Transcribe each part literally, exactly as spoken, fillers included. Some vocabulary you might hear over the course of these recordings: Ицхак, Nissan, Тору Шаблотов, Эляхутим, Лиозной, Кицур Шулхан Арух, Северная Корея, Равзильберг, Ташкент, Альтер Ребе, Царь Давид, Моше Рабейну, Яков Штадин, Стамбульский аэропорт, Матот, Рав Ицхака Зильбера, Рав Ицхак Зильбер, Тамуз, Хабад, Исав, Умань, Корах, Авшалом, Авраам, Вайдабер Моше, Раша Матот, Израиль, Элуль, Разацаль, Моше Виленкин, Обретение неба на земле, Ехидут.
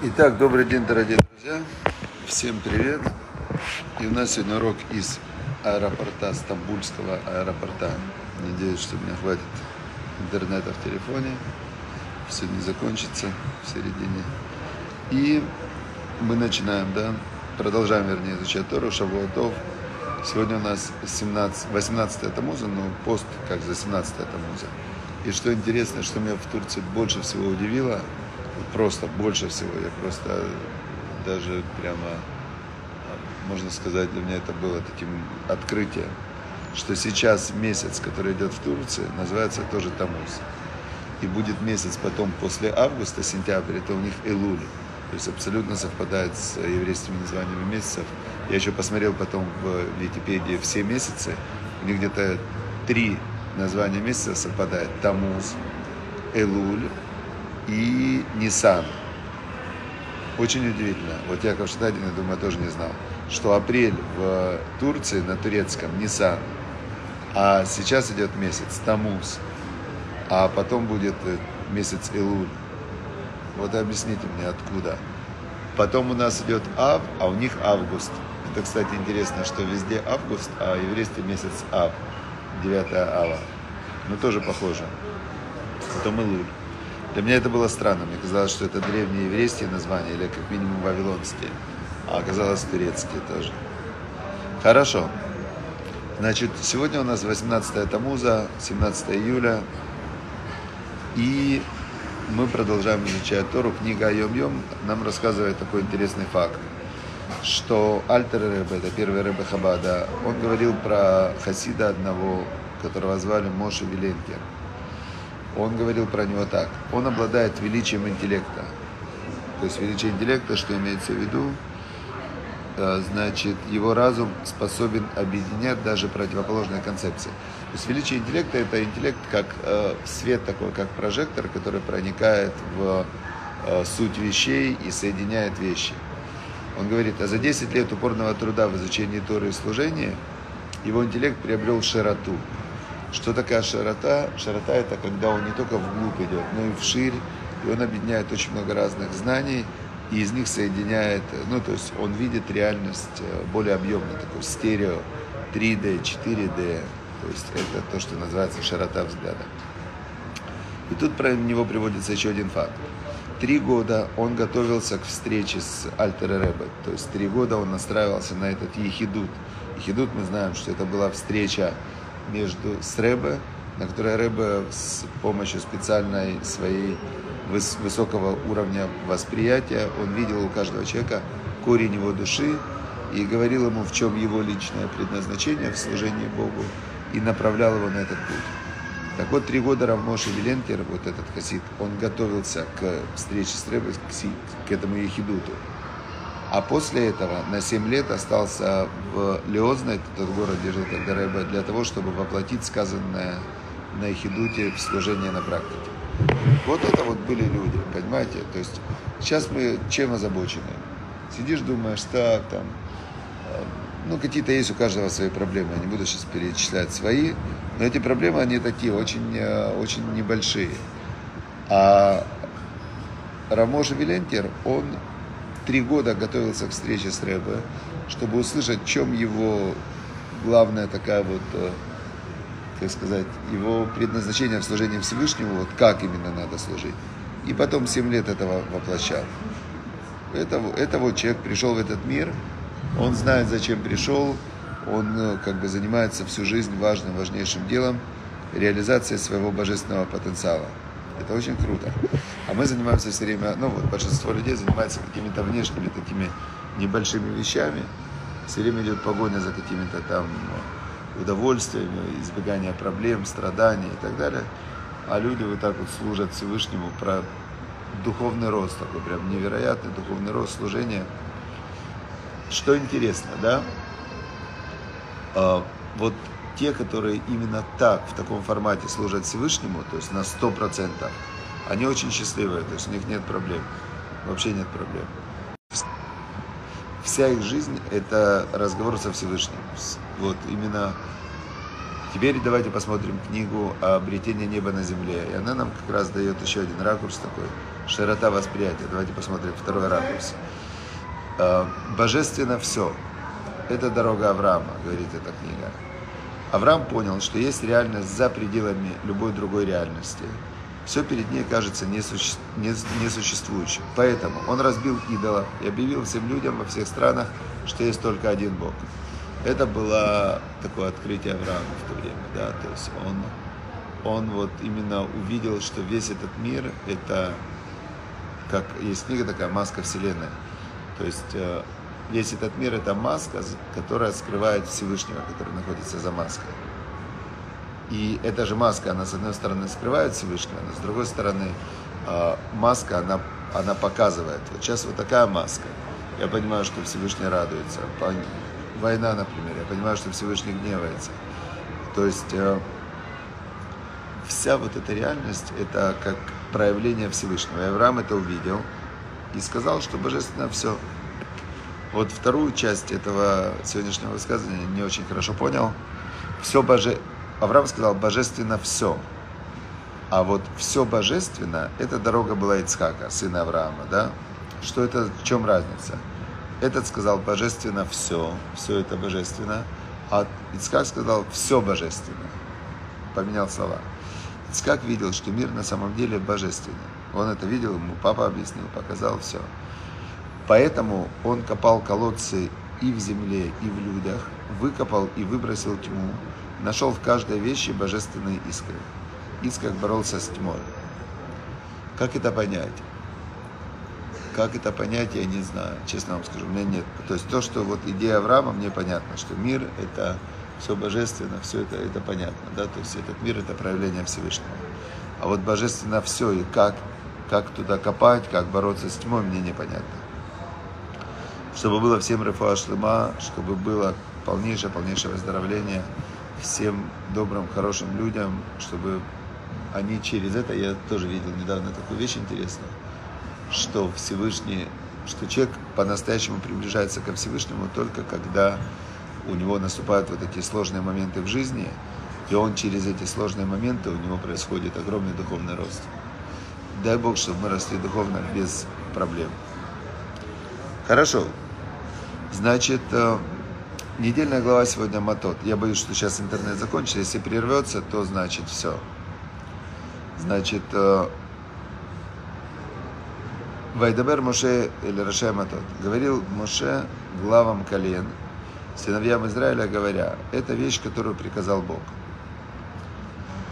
Итак, добрый день, дорогие друзья. Всем привет. И у нас сегодня урок из аэропорта, Стамбульского аэропорта. Надеюсь, что мне хватит интернета в телефоне. Все не закончится в середине. И мы начинаем, да, продолжаем, вернее, изучать Тору Шаблотов. Сегодня у нас семнадцатое, восемнадцатое Тамуза, но пост как за семнадцатое Тамуза. И что интересно, что меня в Турции больше всего удивило, просто больше всего, я просто даже прямо, можно сказать, для меня это было таким открытием, что сейчас месяц, который идет в Турции, называется тоже Тамуз. И будет месяц потом, после августа, сентябрь, это у них Элуль. То есть абсолютно совпадает с еврейскими названиями месяцев. Я еще посмотрел потом в Википедии все месяцы, у них где-то три названия месяца совпадает: Тамуз, Элуль и Nissan. Очень удивительно. Вот Яков Штадин, я думаю, тоже не знал, что апрель в Турции на турецком Nissan, а сейчас идет месяц Тамуз, а потом будет месяц Элуль. Вот объясните мне, откуда. Потом у нас идет Ав, а у них август. Это, кстати, интересно, что везде август, а еврейский месяц Ав, девятое ава. Ну, тоже похоже. Потом Элуль. Для меня это было странно. Мне казалось, что это древние еврейские названия, или как минимум вавилонские. А оказалось, турецкие тоже. Хорошо. Значит, сегодня у нас восемнадцатое Тамуза, семнадцатое июля. И мы продолжаем изучать Тору. Книга Йом-Йом нам рассказывает такой интересный факт, что Альтер Ребе, это первый Ребе Хабада, он говорил про хасида одного, которого звали Моше Виленкин. Он говорил про него так: он обладает величием интеллекта. То есть величие интеллекта, что имеется в виду, значит, его разум способен объединять даже противоположные концепции. То есть величие интеллекта – это интеллект как э, свет такой, как прожектор, который проникает в э, суть вещей и соединяет вещи. Он говорит, а за десять лет упорного труда в изучении Торы и служении его интеллект приобрел широту. Что такая широта? Широта – это когда он не только вглубь идет, но и вширь, и он объединяет очень много разных знаний, и из них соединяет, ну, то есть он видит реальность более объемную, такую стерео, три дэ, четыре дэ, то есть это то, что называется широта взгляда. И тут про него приводится еще один факт. Три года он готовился к встрече с Альтер Ребе, то есть три года он настраивался на этот ехидут. Ехидут, мы знаем, что это была встреча между с Ребе, на которой Ребе с помощью специальной своей высокого уровня восприятия, он видел у каждого человека корень его души и говорил ему, в чем его личное предназначение в служении Богу, и направлял его на этот путь. Так вот, три года Рав Моше Виленкин, вот этот хасид, он готовился к встрече с Ребе, к этому ехидуту. А после этого на семь лет остался в Лиозной, это тот город, где жил тогда Ребе, для того, чтобы воплотить сказанное на ехидуте в служении на практике. Вот это вот были люди, понимаете? То есть сейчас мы чем озабочены? Сидишь, думаешь, так, там, ну, какие-то есть у каждого свои проблемы, я не буду сейчас перечислять свои, но эти проблемы, они такие, очень, очень небольшие. А Рав Моше Виленкин, он три года готовился к встрече с Ребе, чтобы услышать, в чем его главная такая вот, как сказать, его предназначение в служении Всевышнему, вот как именно надо служить. И потом семь лет этого воплощал. Это, это вот человек пришел в этот мир, он знает, зачем пришел, он как бы занимается всю жизнь важным, важнейшим делом, реализацией своего божественного потенциала. Это очень круто. А мы занимаемся все время, ну вот большинство людей занимается какими-то внешними такими небольшими вещами, все время идет погоня за какими-то там удовольствиями, избегание проблем, страданий и так далее. А люди вот так вот служат Всевышнему, про духовный рост такой, прям невероятный духовный рост служения. Что интересно, да? А, вот те, которые именно так, в таком формате служат Всевышнему, то есть на сто процентов, они очень счастливые, то есть у них нет проблем, вообще нет проблем. Вся их жизнь – это разговор со Всевышним. Вот именно теперь давайте посмотрим книгу «Обретение неба на земле». И она нам как раз дает еще один ракурс такой, широта восприятия. Давайте посмотрим второй ракурс. Божественно все. Это дорога Авраама, говорит эта книга. Авраам понял, что есть реальность за пределами любой другой реальности. Все перед ней кажется несуще... несуществующим. Поэтому он разбил идола и объявил всем людям во всех странах, что есть только один Бог. Это было такое открытие Авраама в то время. Да? То есть он, он вот именно увидел, что весь этот мир, это как есть книга такая «Маска Вселенной». То есть весь этот мир – это маска, которая скрывает Всевышнего, который находится за маской. И эта же маска, она с одной стороны скрывает Всевышнего, но с другой стороны маска, она, она показывает. Вот сейчас вот такая маска. Я понимаю, что Всевышний радуется. Война, например, я понимаю, что Всевышний гневается. То есть вся вот эта реальность – это как проявление Всевышнего. И Авраам это увидел и сказал, что божественно все. Вот вторую часть этого сегодняшнего высказывания не очень хорошо понял. Все боже... Авраам сказал «божественно все». А вот «все божественно» – это дорога была Ицхака, сына Авраама. Да? Что это, в чем разница? Этот сказал «божественно все», все это божественно. А Ицхак сказал «все божественно». Поменял слова. Ицхак видел, что мир на самом деле божественный. Он это видел, ему папа объяснил, показал все. Поэтому он копал колодцы и в земле, и в людях, выкопал и выбросил тьму, нашел в каждой вещи божественные искры. Ицхак боролся с тьмой. Как это понять? Как это понять, я не знаю, честно вам скажу, у меня нет. То есть то, что вот идея Авраама, мне понятно, что мир – это все божественно, все это, это понятно, да, то есть этот мир – это проявление Всевышнего. А вот божественно все и как, как туда копать, как бороться с тьмой, мне непонятно. Чтобы было всем рефуа шлема, чтобы было полнейшее, полнейшее выздоровление всем добрым, хорошим людям, чтобы они через это, я тоже видел недавно такую вещь интересную, что Всевышний, что человек по-настоящему приближается ко Всевышнему только когда у него наступают вот эти сложные моменты в жизни, и он через эти сложные моменты, у него происходит огромный духовный рост. Дай Бог, чтобы мы росли духовно без проблем. Хорошо. Значит, недельная глава сегодня Матот. Я боюсь, что сейчас интернет закончится. Если прервется, то значит все. Значит, Вайдабер Моше или Раша Матот. Говорил Моше главам колен, сыновьям Израиля, говоря, это вещь, которую приказал Бог.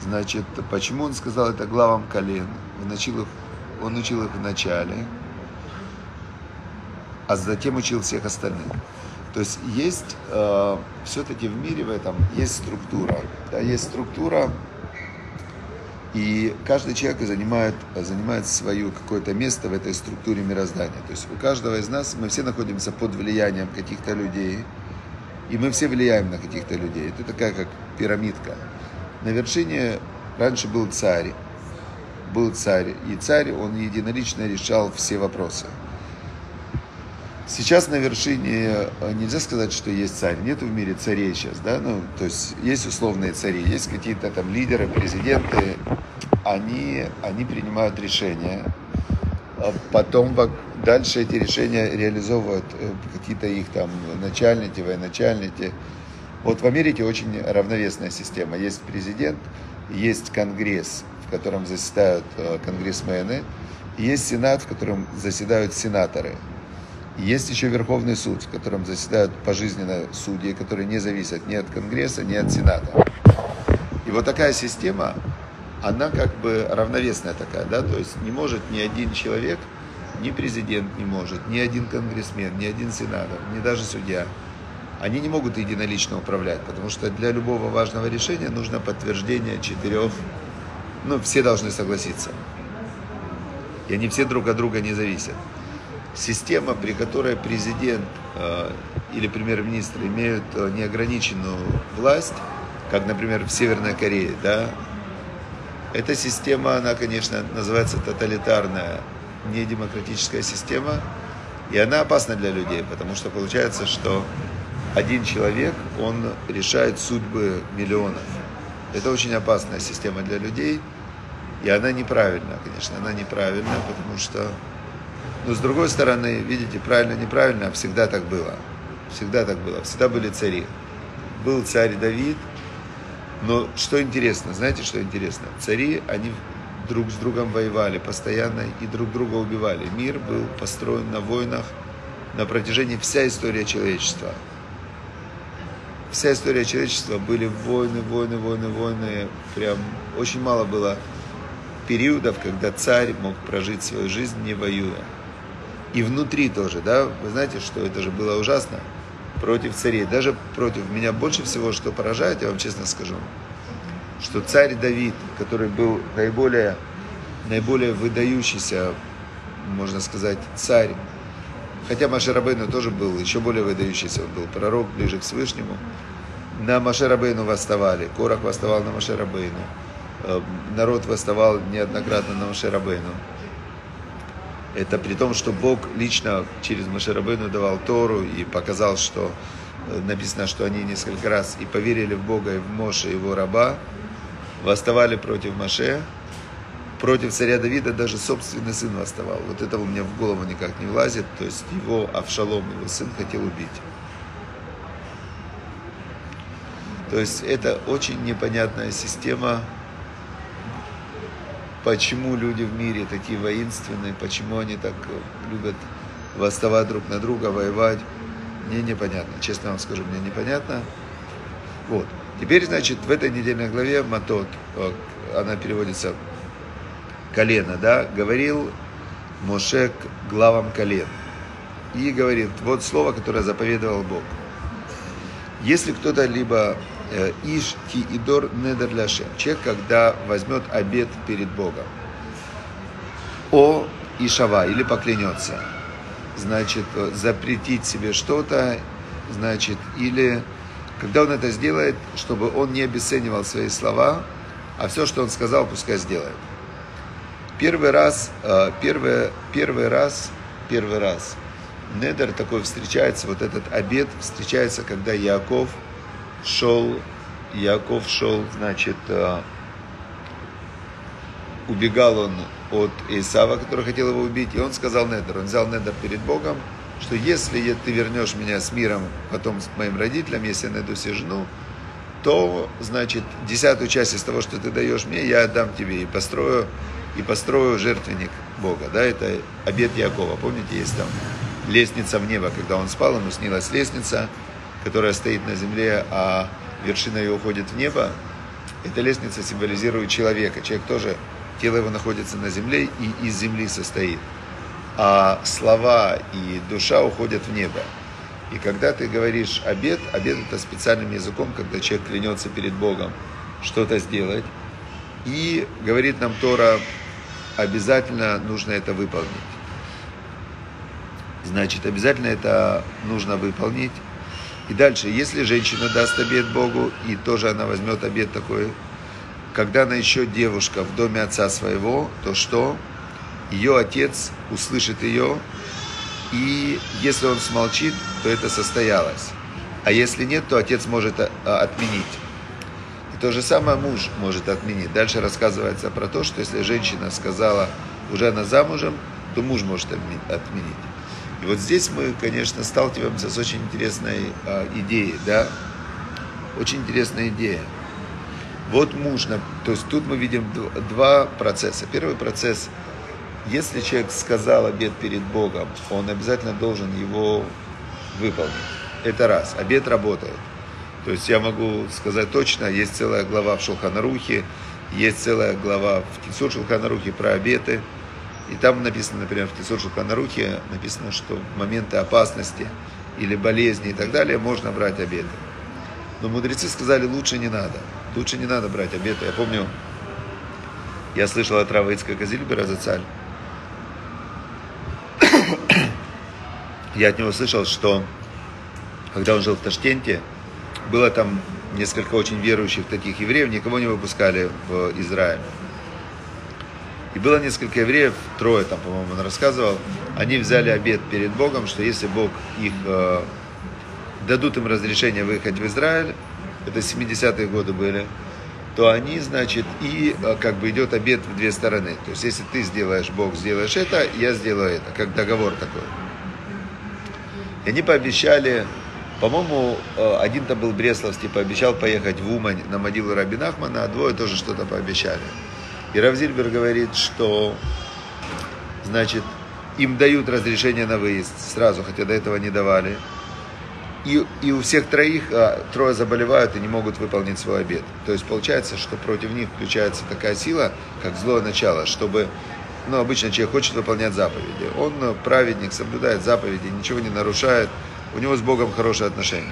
Значит, почему он сказал это главам колен? Он учил их, он учил их в начале, а затем учил всех остальных. То есть есть э, все-таки в мире в этом есть структура, да, есть структура, и каждый человек занимает, занимает свое какое-то место в этой структуре мироздания. То есть у каждого из нас, мы все находимся под влиянием каких-то людей, и мы все влияем на каких-то людей. Это такая как пирамидка. На вершине раньше был царь, был царь, и царь, он единолично решал все вопросы. Сейчас на вершине нельзя сказать, что есть царь. Нет в мире царей сейчас, да? Ну, то есть есть условные цари, есть какие-то там лидеры, президенты. Они, они принимают решения. Потом дальше эти решения реализовывают какие-то их там начальники, военачальники. Вот в Америке очень равновесная система. Есть президент, есть конгресс, в котором заседают конгрессмены. Есть сенат, в котором заседают сенаторы. Есть еще Верховный суд, в котором заседают пожизненно судьи, которые не зависят ни от Конгресса, ни от Сената. И вот такая система, она как бы равновесная такая, да, то есть не может ни один человек, ни президент не может, ни один конгрессмен, ни один сенатор, ни даже судья. Они не могут единолично управлять, потому что для любого важного решения нужно подтверждение четырех, ну, все должны согласиться. И они все друг от друга не зависят. Система, при которой президент э, или премьер-министр имеют неограниченную власть, как, например, в Северной Корее, да, эта система, она, конечно, называется тоталитарная, недемократическая система, и она опасна для людей, потому что получается, что один человек, он решает судьбы миллионов. Это очень опасная система для людей, И она неправильна, конечно, она неправильна, потому что... Но с другой стороны, видите, правильно-неправильно, всегда так было. Всегда так было, всегда были цари. Был царь Давид, но что интересно, знаете, что интересно? Цари, они друг с другом воевали постоянно и друг друга убивали. Мир был построен на войнах на протяжении вся история человечества. Вся история человечества были войны, войны, войны, войны. Прям очень мало было периодов, когда царь мог прожить свою жизнь не воюя. И внутри тоже, да, вы знаете, что это же было ужасно против царей. Даже против меня больше всего, что поражает, я вам честно скажу, что царь Давид, который был наиболее, наиболее выдающийся, можно сказать, царь, хотя Моше Рабейну тоже был еще более выдающийся, он был пророк, ближе к Всевышнему, на Моше Рабейну восставали, Корах восставал на Моше Рабейну, народ восставал неоднократно на Моше Рабейну. Это при том, что Бог лично через Моше Рабейну давал Тору и показал, что написано, что они несколько раз и поверили в Бога, и в Моше, его раба, восставали против Моше, против царя Давида даже собственный сын восставал. Вот это у меня в голову никак не влазит, то есть его Авшалом, его сын, хотел убить. То есть это очень непонятная система. Почему люди в мире такие воинственные, почему они так любят восставать друг на друга, воевать, мне непонятно. Честно вам скажу, мне непонятно. Вот. Теперь, значит, в этой недельной главе Матот, она переводится колено, да, говорил Моше к главам колен. И говорит, вот слово, которое заповедовал Бог. Если кто-то либо... Иш ки идор недер ляшем. Человек, когда возьмет обет перед Богом. О ишава, или поклянется. Значит, запретить себе что-то, значит, или когда он это сделает, чтобы он не обесценивал свои слова, а все, что он сказал, пускай сделает. Первый раз, первый, первый раз, первый раз недер такой встречается, вот этот обет встречается, когда Яков шел, Иаков шел, значит, убегал он от Исава, который хотел его убить, и он сказал недер, он взял недер перед Богом, что если ты вернешь меня с миром, потом с моим родителям, если я найду себе жену, то, значит, десятую часть из того, что ты даешь мне, я отдам тебе и построю, и построю жертвенник Бога, да, это обет Иакова, помните, есть там лестница в небо, когда он спал, ему снилась лестница, которая стоит на земле, а вершина ее уходит в небо, эта лестница символизирует человека. Человек тоже, тело его находится на земле и из земли состоит. А слова и душа уходят в небо. И когда ты говоришь обет, обет это специальным языком, когда человек клянется перед Богом что-то сделать. И говорит нам Тора, обязательно нужно это выполнить. Значит, обязательно это нужно выполнить. И дальше, если женщина даст обет Богу, и тоже она возьмет обет такой, когда она еще девушка в доме отца своего, то что? Ее отец услышит ее, и если он смолчит, то это состоялось. А если нет, то отец может отменить. И то же самое муж может отменить. Дальше рассказывается про то, что если женщина сказала, уже она замужем, то муж может отменить. И вот здесь мы, конечно, сталкиваемся с очень интересной а, идеей, да, очень интересная идея. Вот муж, то есть тут мы видим два процесса. Первый процесс, если человек сказал обет перед Богом, он обязательно должен его выполнить. Это раз, обет работает. То есть я могу сказать точно, есть целая глава в Шулхан Арухе, есть целая глава в Кицур Шулхан Арухе про обеты. И там написано, например, в Кицур Шулхан Арухе написано, что в моменты опасности или болезни и так далее можно брать обеты. Но мудрецы сказали, лучше не надо. Лучше не надо брать обеты. Я помню, я слышал от Рава Ицхака Зильбера, Разацаль. Я от него слышал, что когда он жил в Ташкенте, было там несколько очень верующих таких евреев, никого не выпускали в Израиль. И было несколько евреев, трое там, по-моему, он рассказывал, они взяли обет перед Богом, что если Бог их, э, дадут им разрешение выехать в Израиль, это семидесятые годы были, то они, значит, и как бы идет обет в две стороны. То есть, если ты сделаешь, Бог сделаешь это, я сделаю это, как договор такой. И они пообещали, по-моему, один-то был бресловский, пообещал поехать в Умань на могилу Раби Нахмана, а двое тоже что-то пообещали. И Равзильберг говорит, что, значит, им дают разрешение на выезд сразу, хотя до этого не давали. И, и у всех троих, а, трое заболевают и не могут выполнить свой обет. То есть получается, что против них включается такая сила, как злое начало, чтобы, ну, обычно человек хочет выполнять заповеди. Он праведник, соблюдает заповеди, ничего не нарушает, у него с Богом хорошие отношения.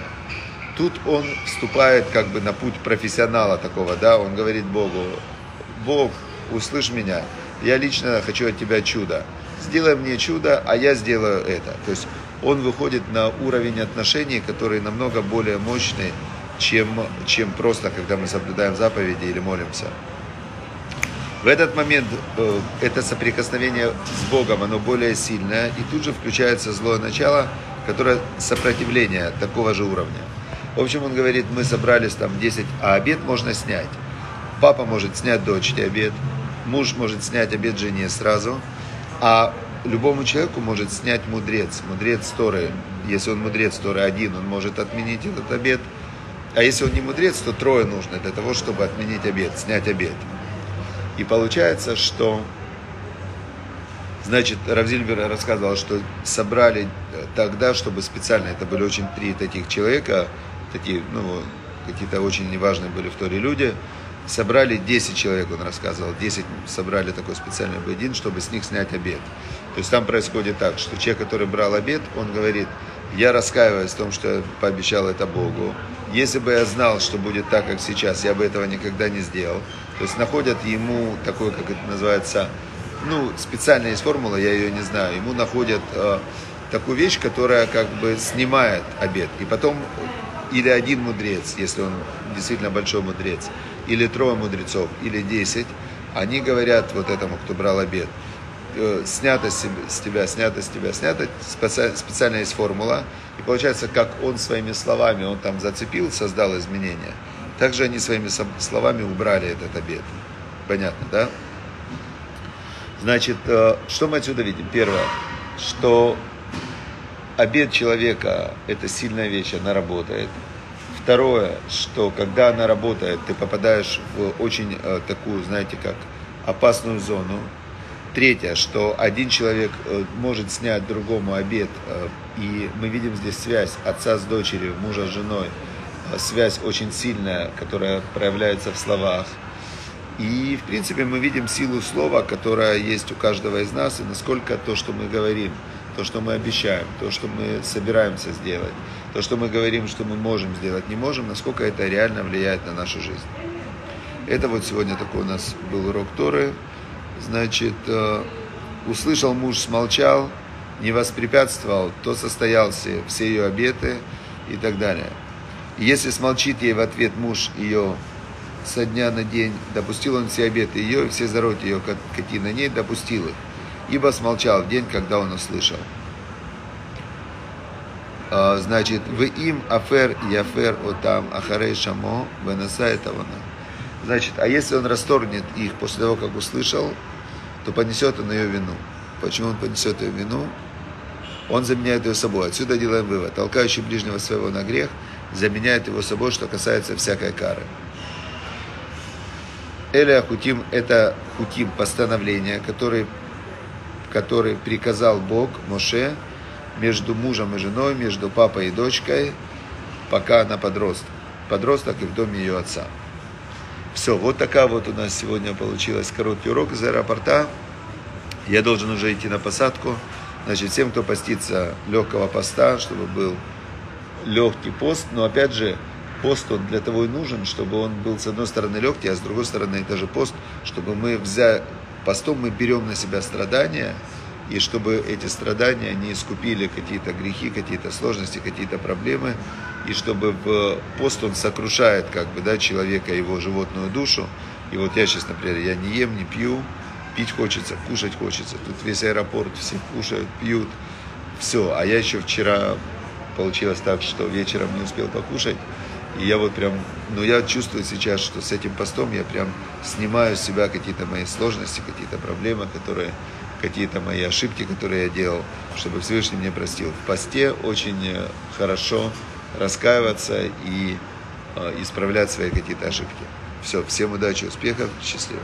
Тут он вступает как бы на путь профессионала такого, да, он говорит Богу: Бог, услышь меня, я лично хочу от тебя чуда. Сделай мне чудо, а я сделаю это. То есть он выходит на уровень отношений, которые намного более мощные, чем, чем просто, когда мы соблюдаем заповеди или молимся. В этот момент э, это соприкосновение с Богом, оно более сильное, и тут же включается злое начало, которое сопротивление такого же уровня. В общем, он говорит, мы собрались там десять, а обед можно снять. Папа может снять дочери обед, муж может снять обед жене сразу, а любому человеку может снять мудрец, мудрец Торы. Если он мудрец Торы один, он может отменить этот обет. А если он не мудрец, то трое нужно для того, чтобы отменить обет, снять обет. И получается, что... Значит, Рав Зильбер рассказывал, что собрали тогда, чтобы специально... Это были очень три таких человека, такие, ну, какие-то очень неважные были в Торе люди... Собрали десять человек, он рассказывал, десять собрали такой специальный обедин, чтобы с них снять обет. То есть там происходит так, что человек, который брал обет, он говорит, я раскаиваюсь в том, что я пообещал это Богу. Если бы я знал, что будет так, как сейчас, я бы этого никогда не сделал. То есть находят ему такой, как это называется, ну, специальная есть формула, я ее не знаю, ему находят э, такую вещь, которая как бы снимает обет. И потом или один мудрец, если он действительно большой мудрец, или трое мудрецов, или десять, они говорят вот этому, кто брал обет, снято с тебя, снято с тебя, снято, специально есть формула, и получается, как он своими словами, он там зацепил, создал изменения, также они своими словами убрали этот обет. Понятно, да? Значит, что мы отсюда видим? Первое, что обет человека – это сильная вещь, она работает. Второе, что когда она работает, ты попадаешь в очень э, такую, знаете, как опасную зону. Третье, что один человек э, может снять другому обет, э, и мы видим здесь связь отца с дочерью, мужа с женой, э, связь очень сильная, которая проявляется в словах. И, в принципе, мы видим силу слова, которая есть у каждого из нас, и насколько то, что мы говорим, то, что мы обещаем, то, что мы собираемся сделать, то, что мы говорим, что мы можем сделать, не можем, насколько это реально влияет на нашу жизнь. Это вот сегодня такой у нас был урок Торы. Значит, услышал муж, смолчал, не воспрепятствовал, то состоялся все ее обеты и так далее. Если смолчит ей в ответ муж ее со дня на день, допустил он все обеты ее, и все зароки ее, какие на ней, допустил их. Ибо смолчал в день, когда он услышал. Значит, вы им афер яфер отам ахарей шамо венасай тавана. Значит, а если он расторгнет их после того, как услышал, то понесет он ее вину. Почему он понесет ее вину? Он заменяет ее собой. Отсюда делаем вывод. Толкающий ближнего своего на грех заменяет его собой, что касается всякой кары. Эляхутим – это хутим, постановление, которое... который приказал Бог Моше между мужем и женой, между папой и дочкой, пока она подросток. Подросток и в доме ее отца. Все, вот такая вот у нас сегодня получилась короткий урок из аэропорта. Я должен уже идти на посадку. Значит, всем, кто постится, легкого поста, чтобы был легкий пост. Но опять же, пост он для того и нужен, чтобы он был с одной стороны легкий, а с другой стороны это же пост, чтобы мы взяли... Постом мы берем на себя страдания, и чтобы эти страдания не искупили какие-то грехи, какие-то сложности, какие-то проблемы, и чтобы в пост он сокрушает как бы, да, человека, его животную душу. И вот я сейчас, например, я не ем, не пью, пить хочется, кушать хочется. Тут весь аэропорт, все кушают, пьют, все. А я еще вчера, получилось так, что вечером не успел покушать, И я вот прям, ну я чувствую сейчас, что с этим постом я прям снимаю с себя какие-то мои сложности, какие-то проблемы, которые, какие-то мои ошибки, которые я делал, чтобы Всевышний меня простил. В посте очень хорошо раскаиваться и э, исправлять свои какие-то ошибки. Все, всем удачи, успехов, счастливо.